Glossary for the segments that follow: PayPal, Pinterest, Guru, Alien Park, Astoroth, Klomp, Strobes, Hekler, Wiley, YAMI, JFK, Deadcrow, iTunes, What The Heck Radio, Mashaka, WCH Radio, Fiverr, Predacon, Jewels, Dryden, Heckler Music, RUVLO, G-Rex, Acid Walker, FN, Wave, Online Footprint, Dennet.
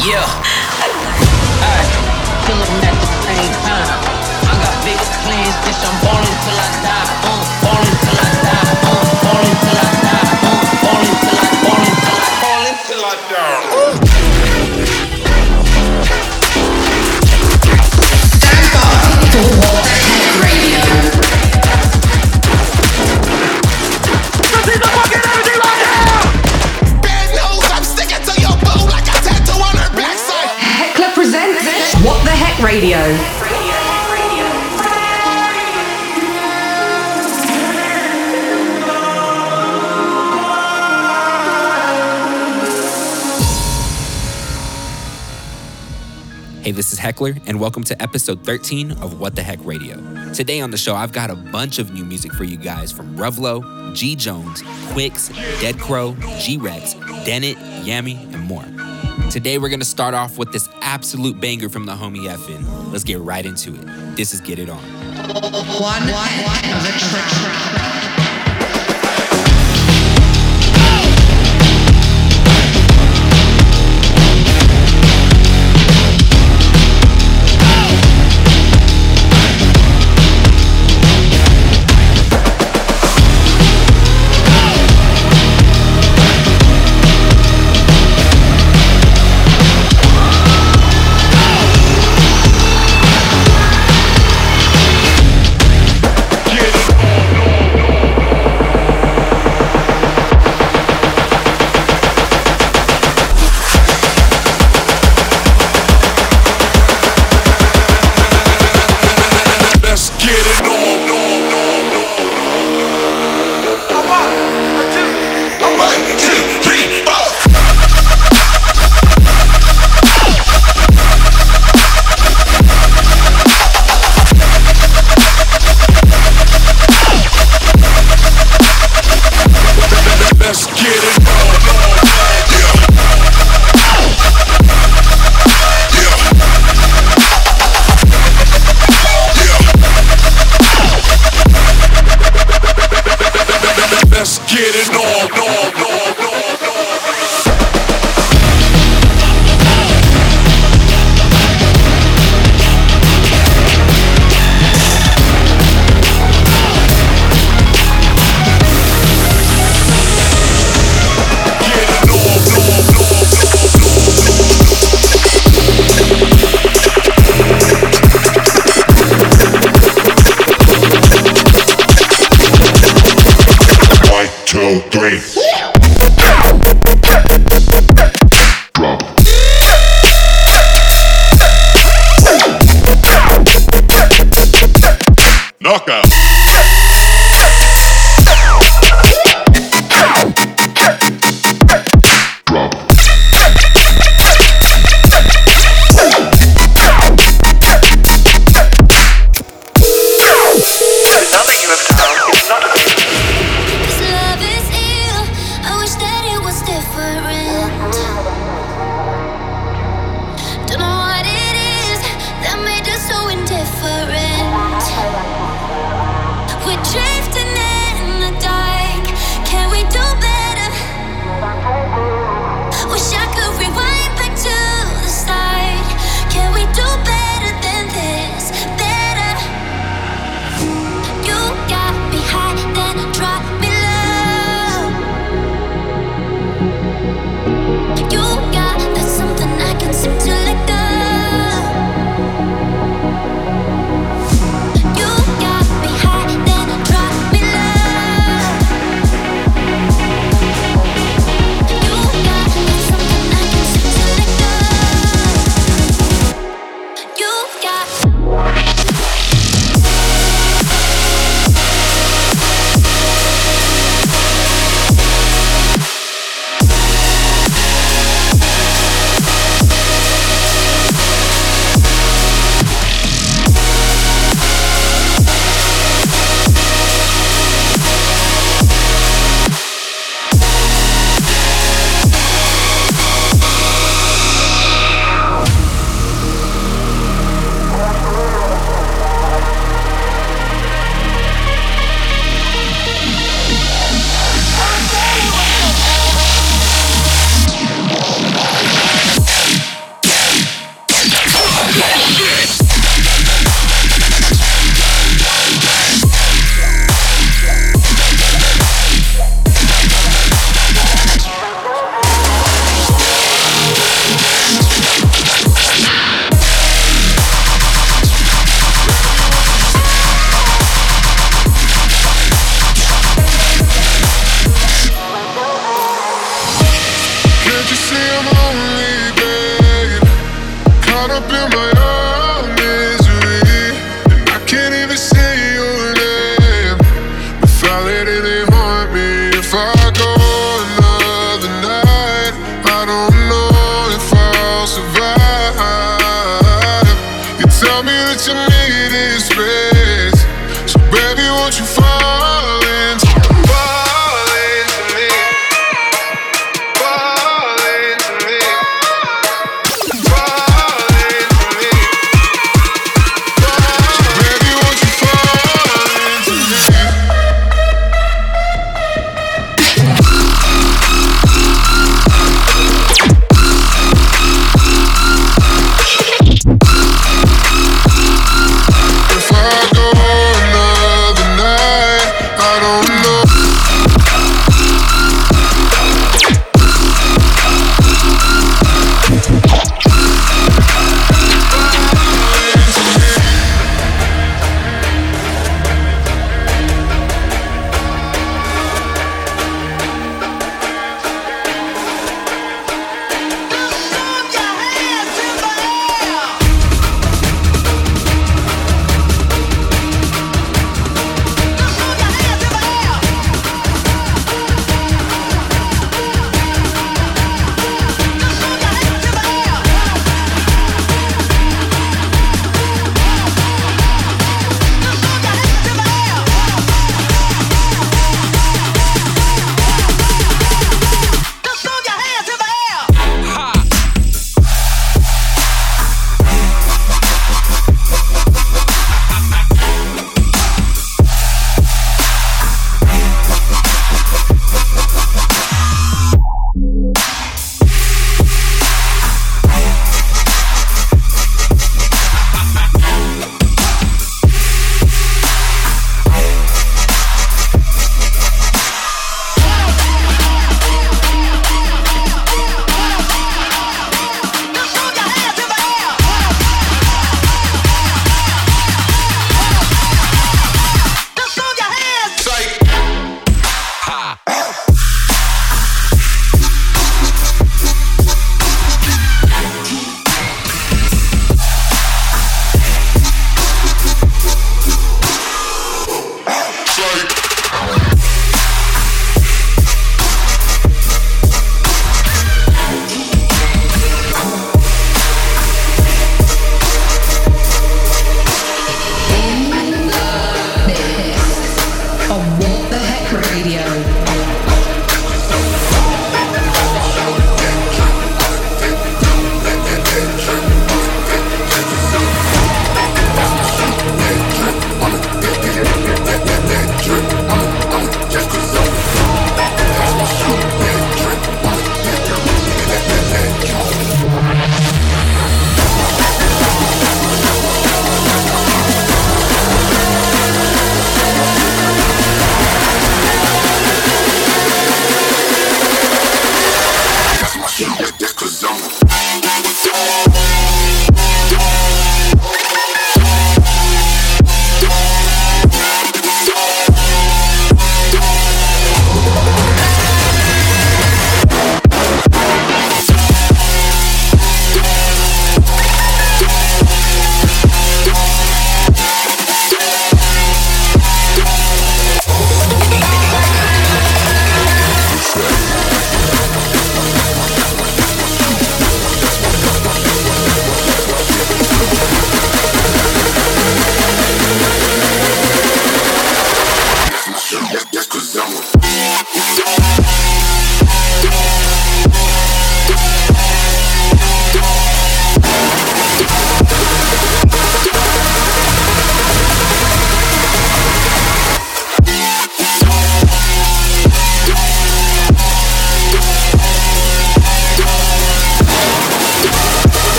Yeah. Alright, kill them at the same time. I got bigger plans, bitch, I'm ballin' till I die. Ballin' till I die. Ballin' till I die. Ballin' till I, ballin' till I, ballin' till I die. Stand by for What The Heck Radio. This is the fucking energy right now. Ben knows I'm sticking to your bone like a tattoo on her backside. Heckler presents What The Heck Radio. Hey, this is Heckler, and welcome to episode 13 of What The Heck Radio. Today on the show, I've got a bunch of new music for you guys from RUVLO, G Jones, Quicks, Dead Crow, G-Rex, Dennett, Yami, and more. Today, we're going to start off with this absolute banger from the homie FN. Let's get right into it. This is Get It On. One of the track. caught up in my own misery, and I can't even say your name. But finally they haunt me. If I go another night, I don't know if I'll survive. You tell me that you needed space, so baby, won't you fall into me?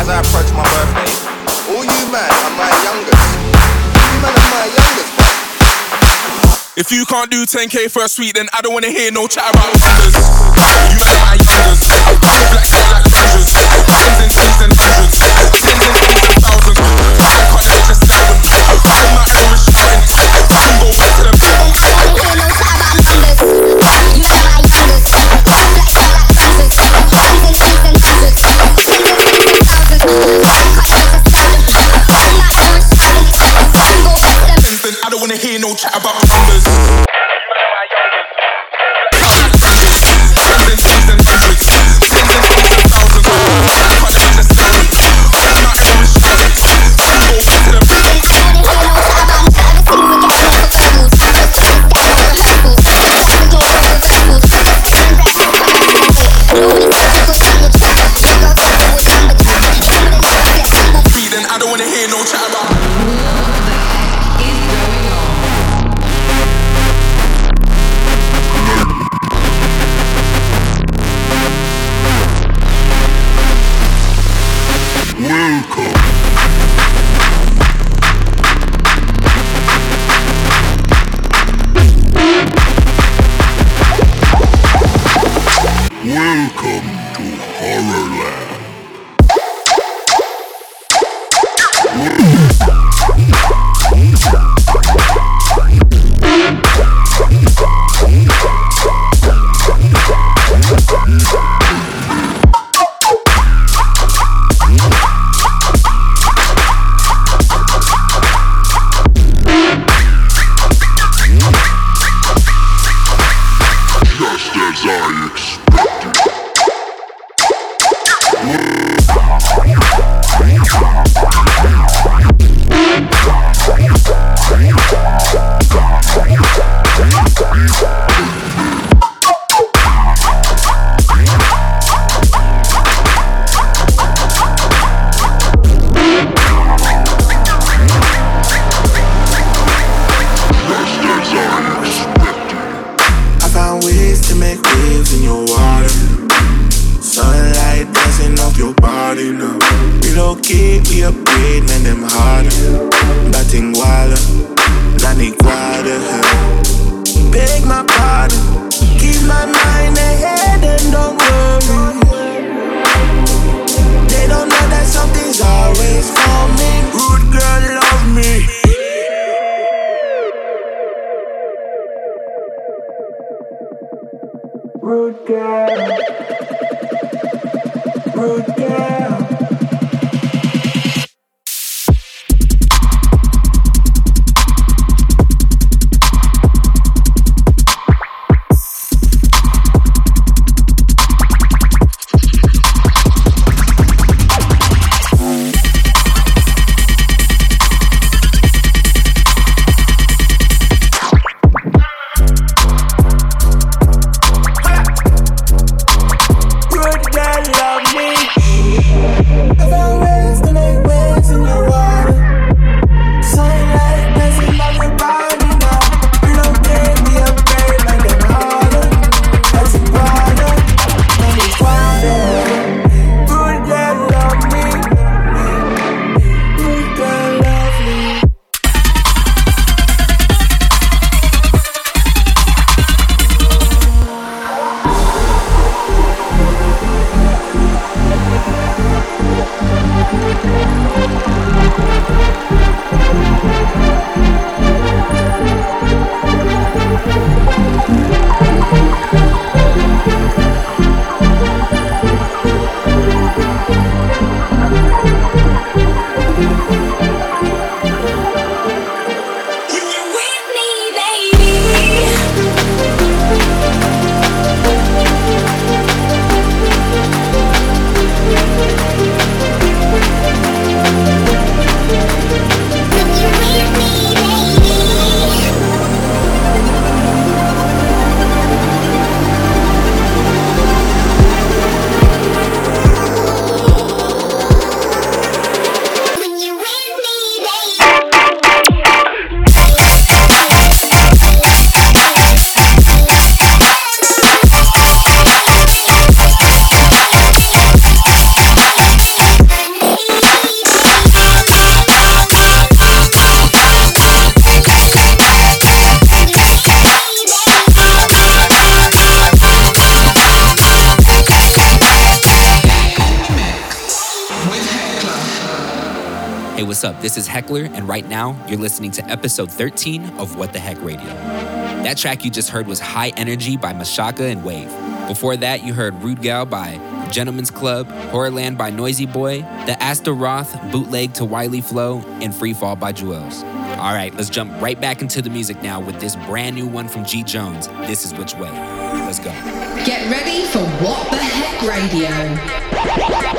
as I approach my birthday. All you man are my youngest. All you man are my youngest. If you can't do 10k first week, then I don't wanna hear no chat about numbers. You man are my youngest. I'm black girl like hundreds. Tens and tens and hundreds. Tens and tens and thousands. I can't even just stand with me. I'm not even shouting. I can go back to the people. I don't hear no chat about numbers. You man are my youngest. I'm black girl like hundreds. Tens and tens and hundreds. Tens and tens and thousands. I can't even just stand with me. I'm not even shouting. I can go back to the people. I don't wanna hear no chat about numbers. Can you hear me? Hey, what's up? This is Heckler, and right now, you're listening to episode 13 of What The Heck Radio. That track you just heard was High Energy by Mashaka and Wave. Before that, you heard Rude Gal by Gentleman's Club, Horrorland by Noisy Boy, The Astoroth, Bootleg to Wiley Flow, and Free Fall by Jewels. All right, let's jump right back into the music now with this brand new one from G Jones. This is Which Way. Let's go. Get ready for What The Heck Radio.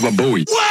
Baba Booey. What?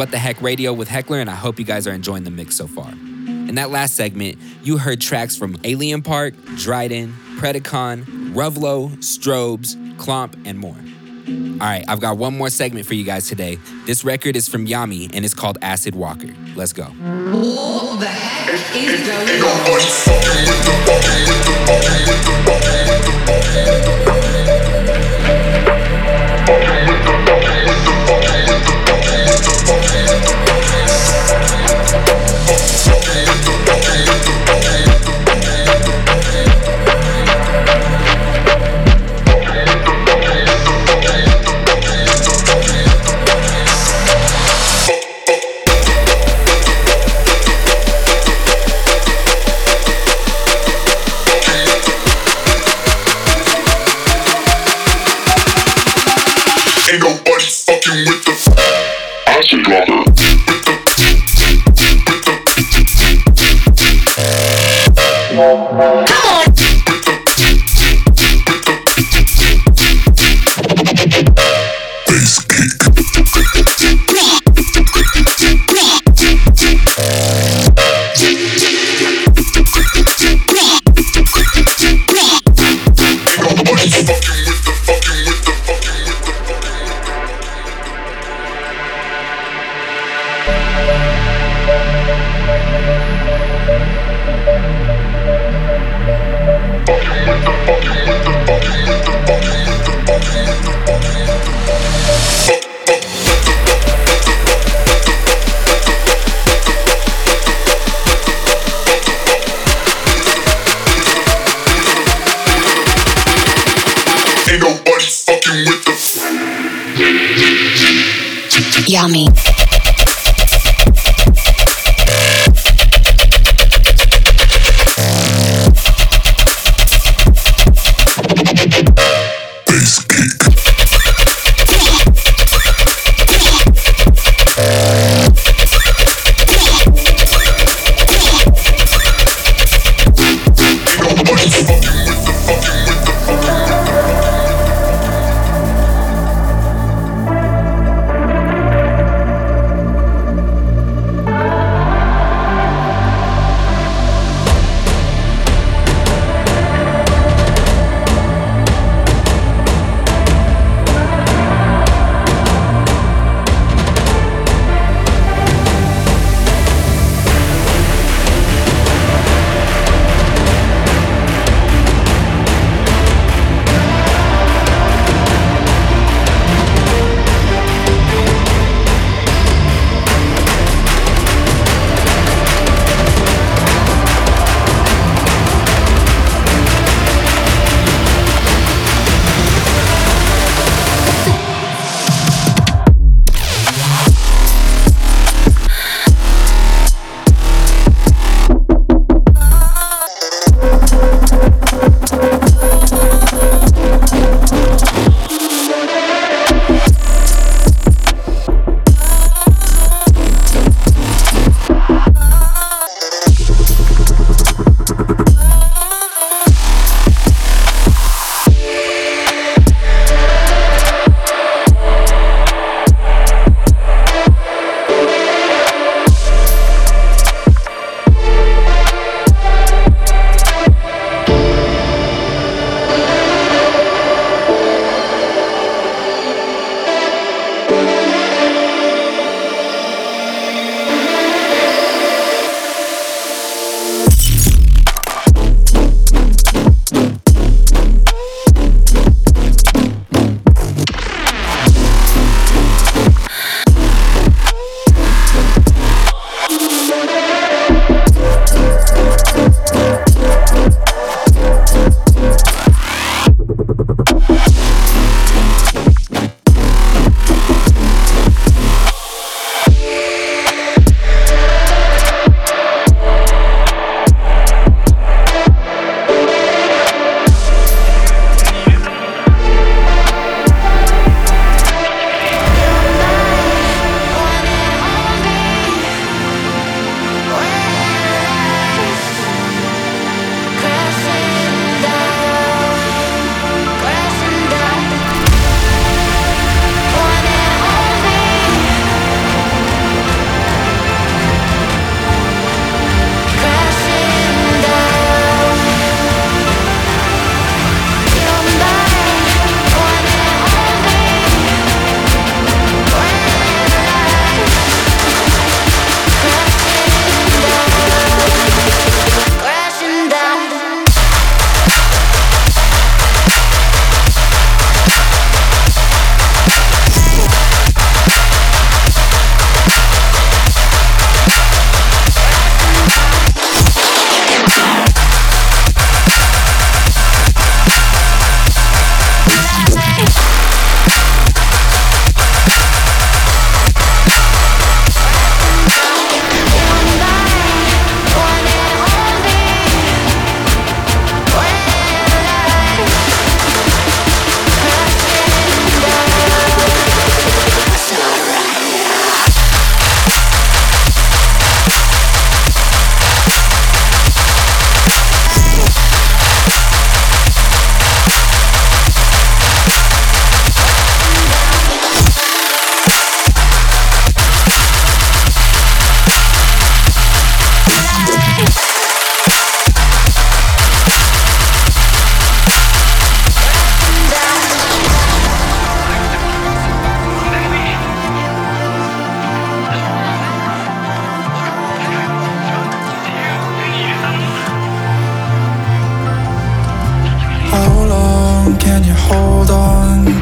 What The Heck Radio with Heckler, and I hope you guys are enjoying the mix so far. In that last segment, you heard tracks from Alien Park, Dryden, Predacon, RUVLO, Strobes, Klomp, and more. Alright, I've got one more segment for you guys today. This record is from Yami, and it's called Acid Walker. Let's go. What the heck is going on? Yummy.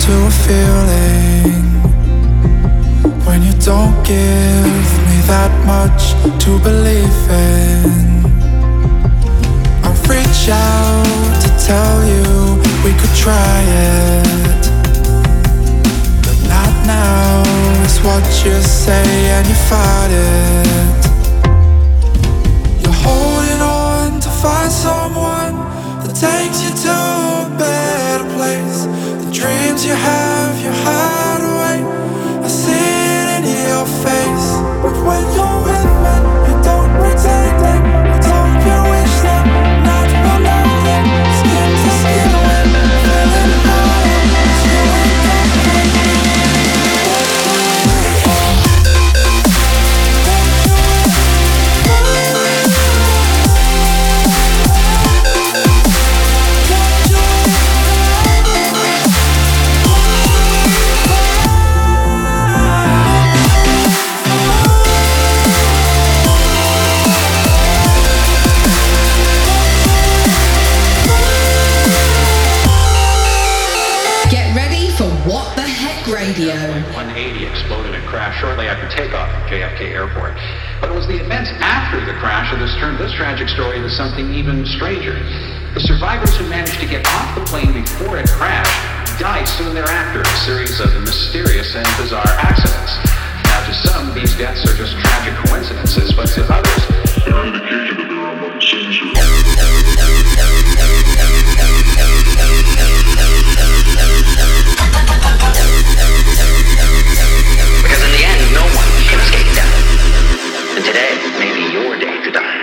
to a feeling when you don't give me that much to believe in. I'll reach out to tell you we could try it, but not now is what you say, and you fight it. You're holding on to find someone that takes you to a better place. The dreams you have, you hide away. I see it in your face. But when you're with me, you don't protect it. You don't you wish that not below it. Skin to skin when I'm feeling high. You ain't got shortly after takeoff from JFK Airport. But it was the events after the crash that has turned this tragic story into something even stranger. The survivors who managed to get off the plane before it crashed died soon thereafter in a series of mysterious and bizarre accidents. Now, to some, these deaths are just tragic coincidences, but to others, they're indication of their own century. Because in the end, no one can escape death. And today may be your day to die.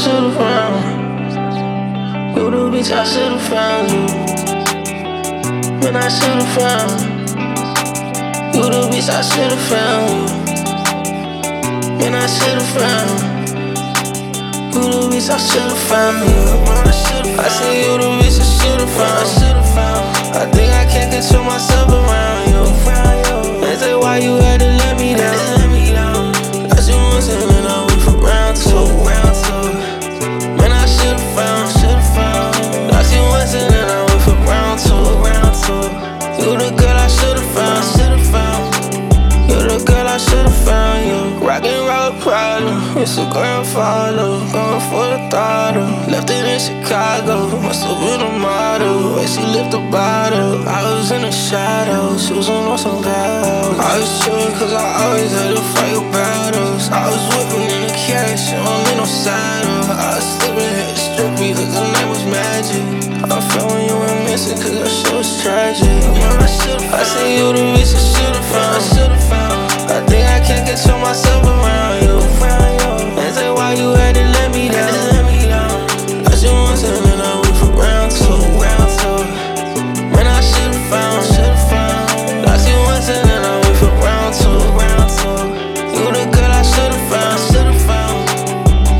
should've found. You the bitch I should've found you. Man, I should've found. You the bitch I should've found you. Man, I should've found. You the bitch I should've found me. I said you the bitch I should've found. I think I can't control myself around you. They say why you had to let me down. That's you once and then I went for round two. Man, I should've found. That's you once and then I went for round two. You the girl I should've found. You the girl I should've found you. Rock and roll problem. It's a girl follow. Going for the throttle. Left it in Chicago. Must have been a model. Way she lift the bottle. I was in the shadows. She was on some battles. I was chewing cause I always had to fight battles. I was whipping in the cash. I don't need no saddle. I was sleeping at the strip because the night was magic. I felt when you were missing cause that shit was tragic. I said you the bitch I should've found. I think I can't control myself around you. And say why you had to let me down. I should once and then I went for round two. Man, I should've found. I should once and then I went for round two. You the girl I should've found.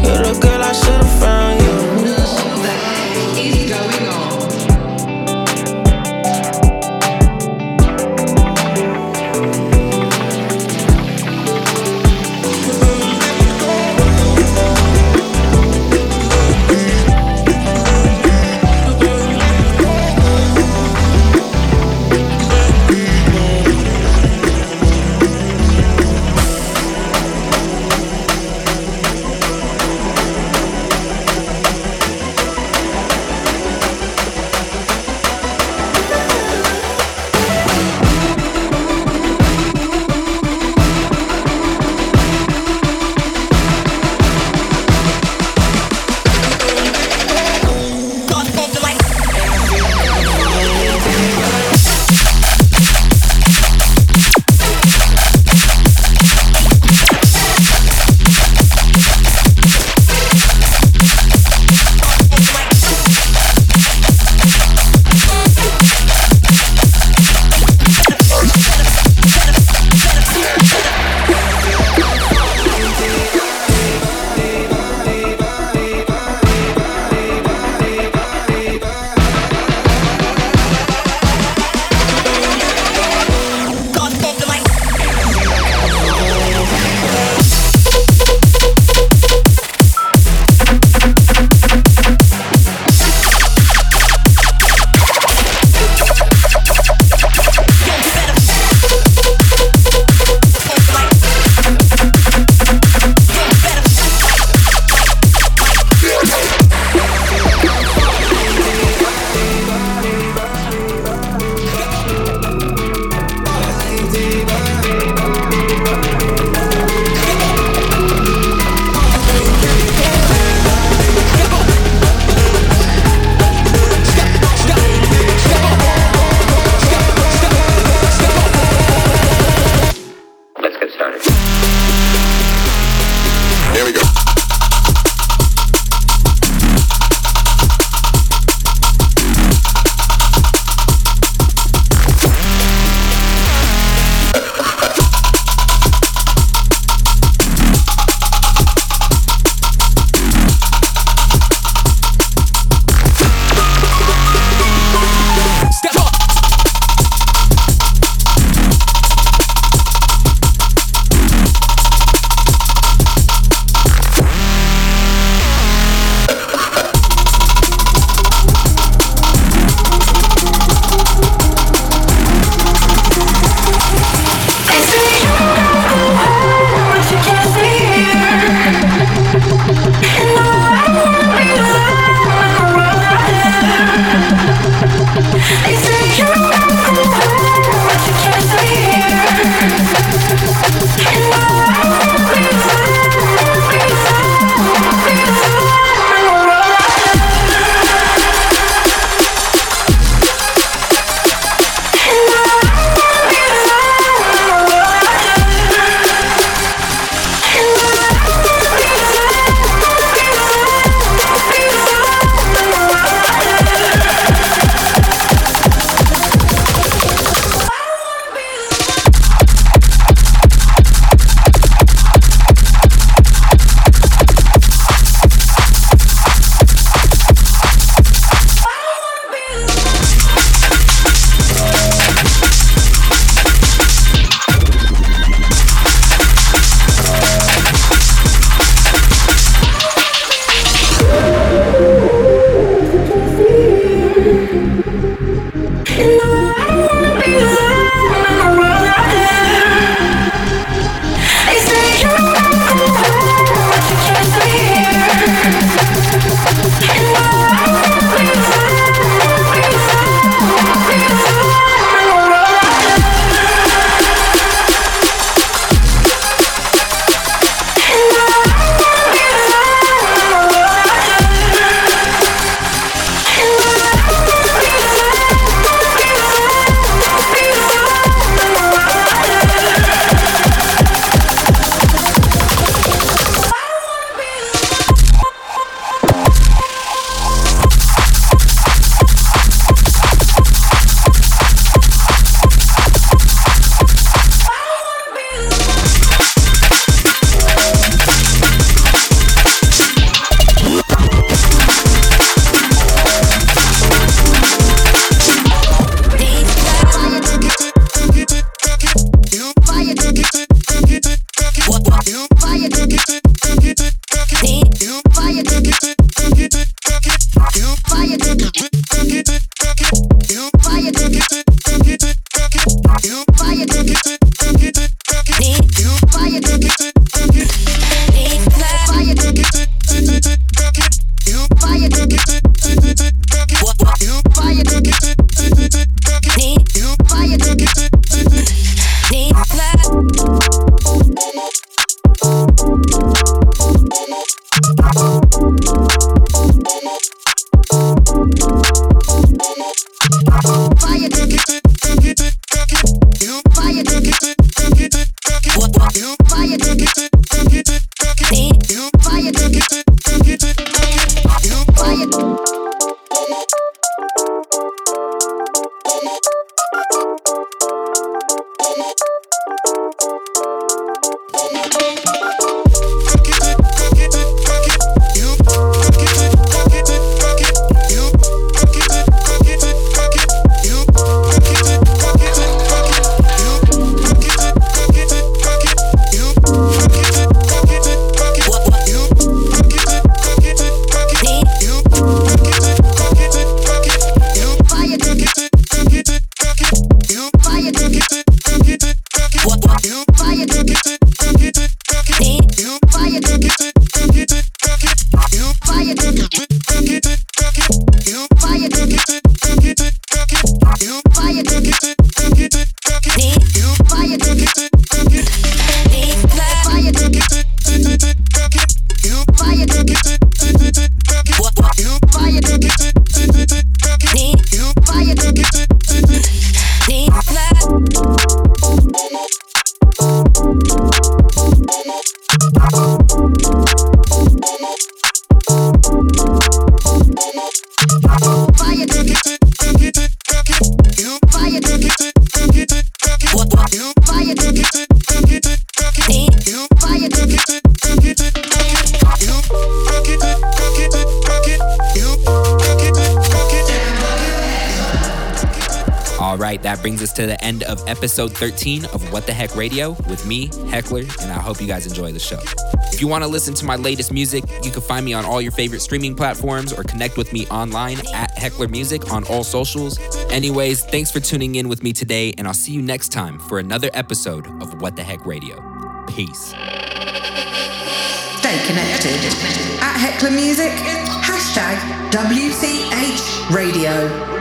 You the girl I should've found. You. That is going on. To the end of episode 13 of What The Heck Radio with me, Heckler, and I hope you guys enjoy the show. If you want to listen to my latest music, you can find me on all your favorite streaming platforms or connect with me online at Heckler Music on all socials. Anyways, thanks for tuning in with me today, and I'll see you next time for another episode of What The Heck Radio. Peace. Stay connected at Heckler Music, #WCH Radio.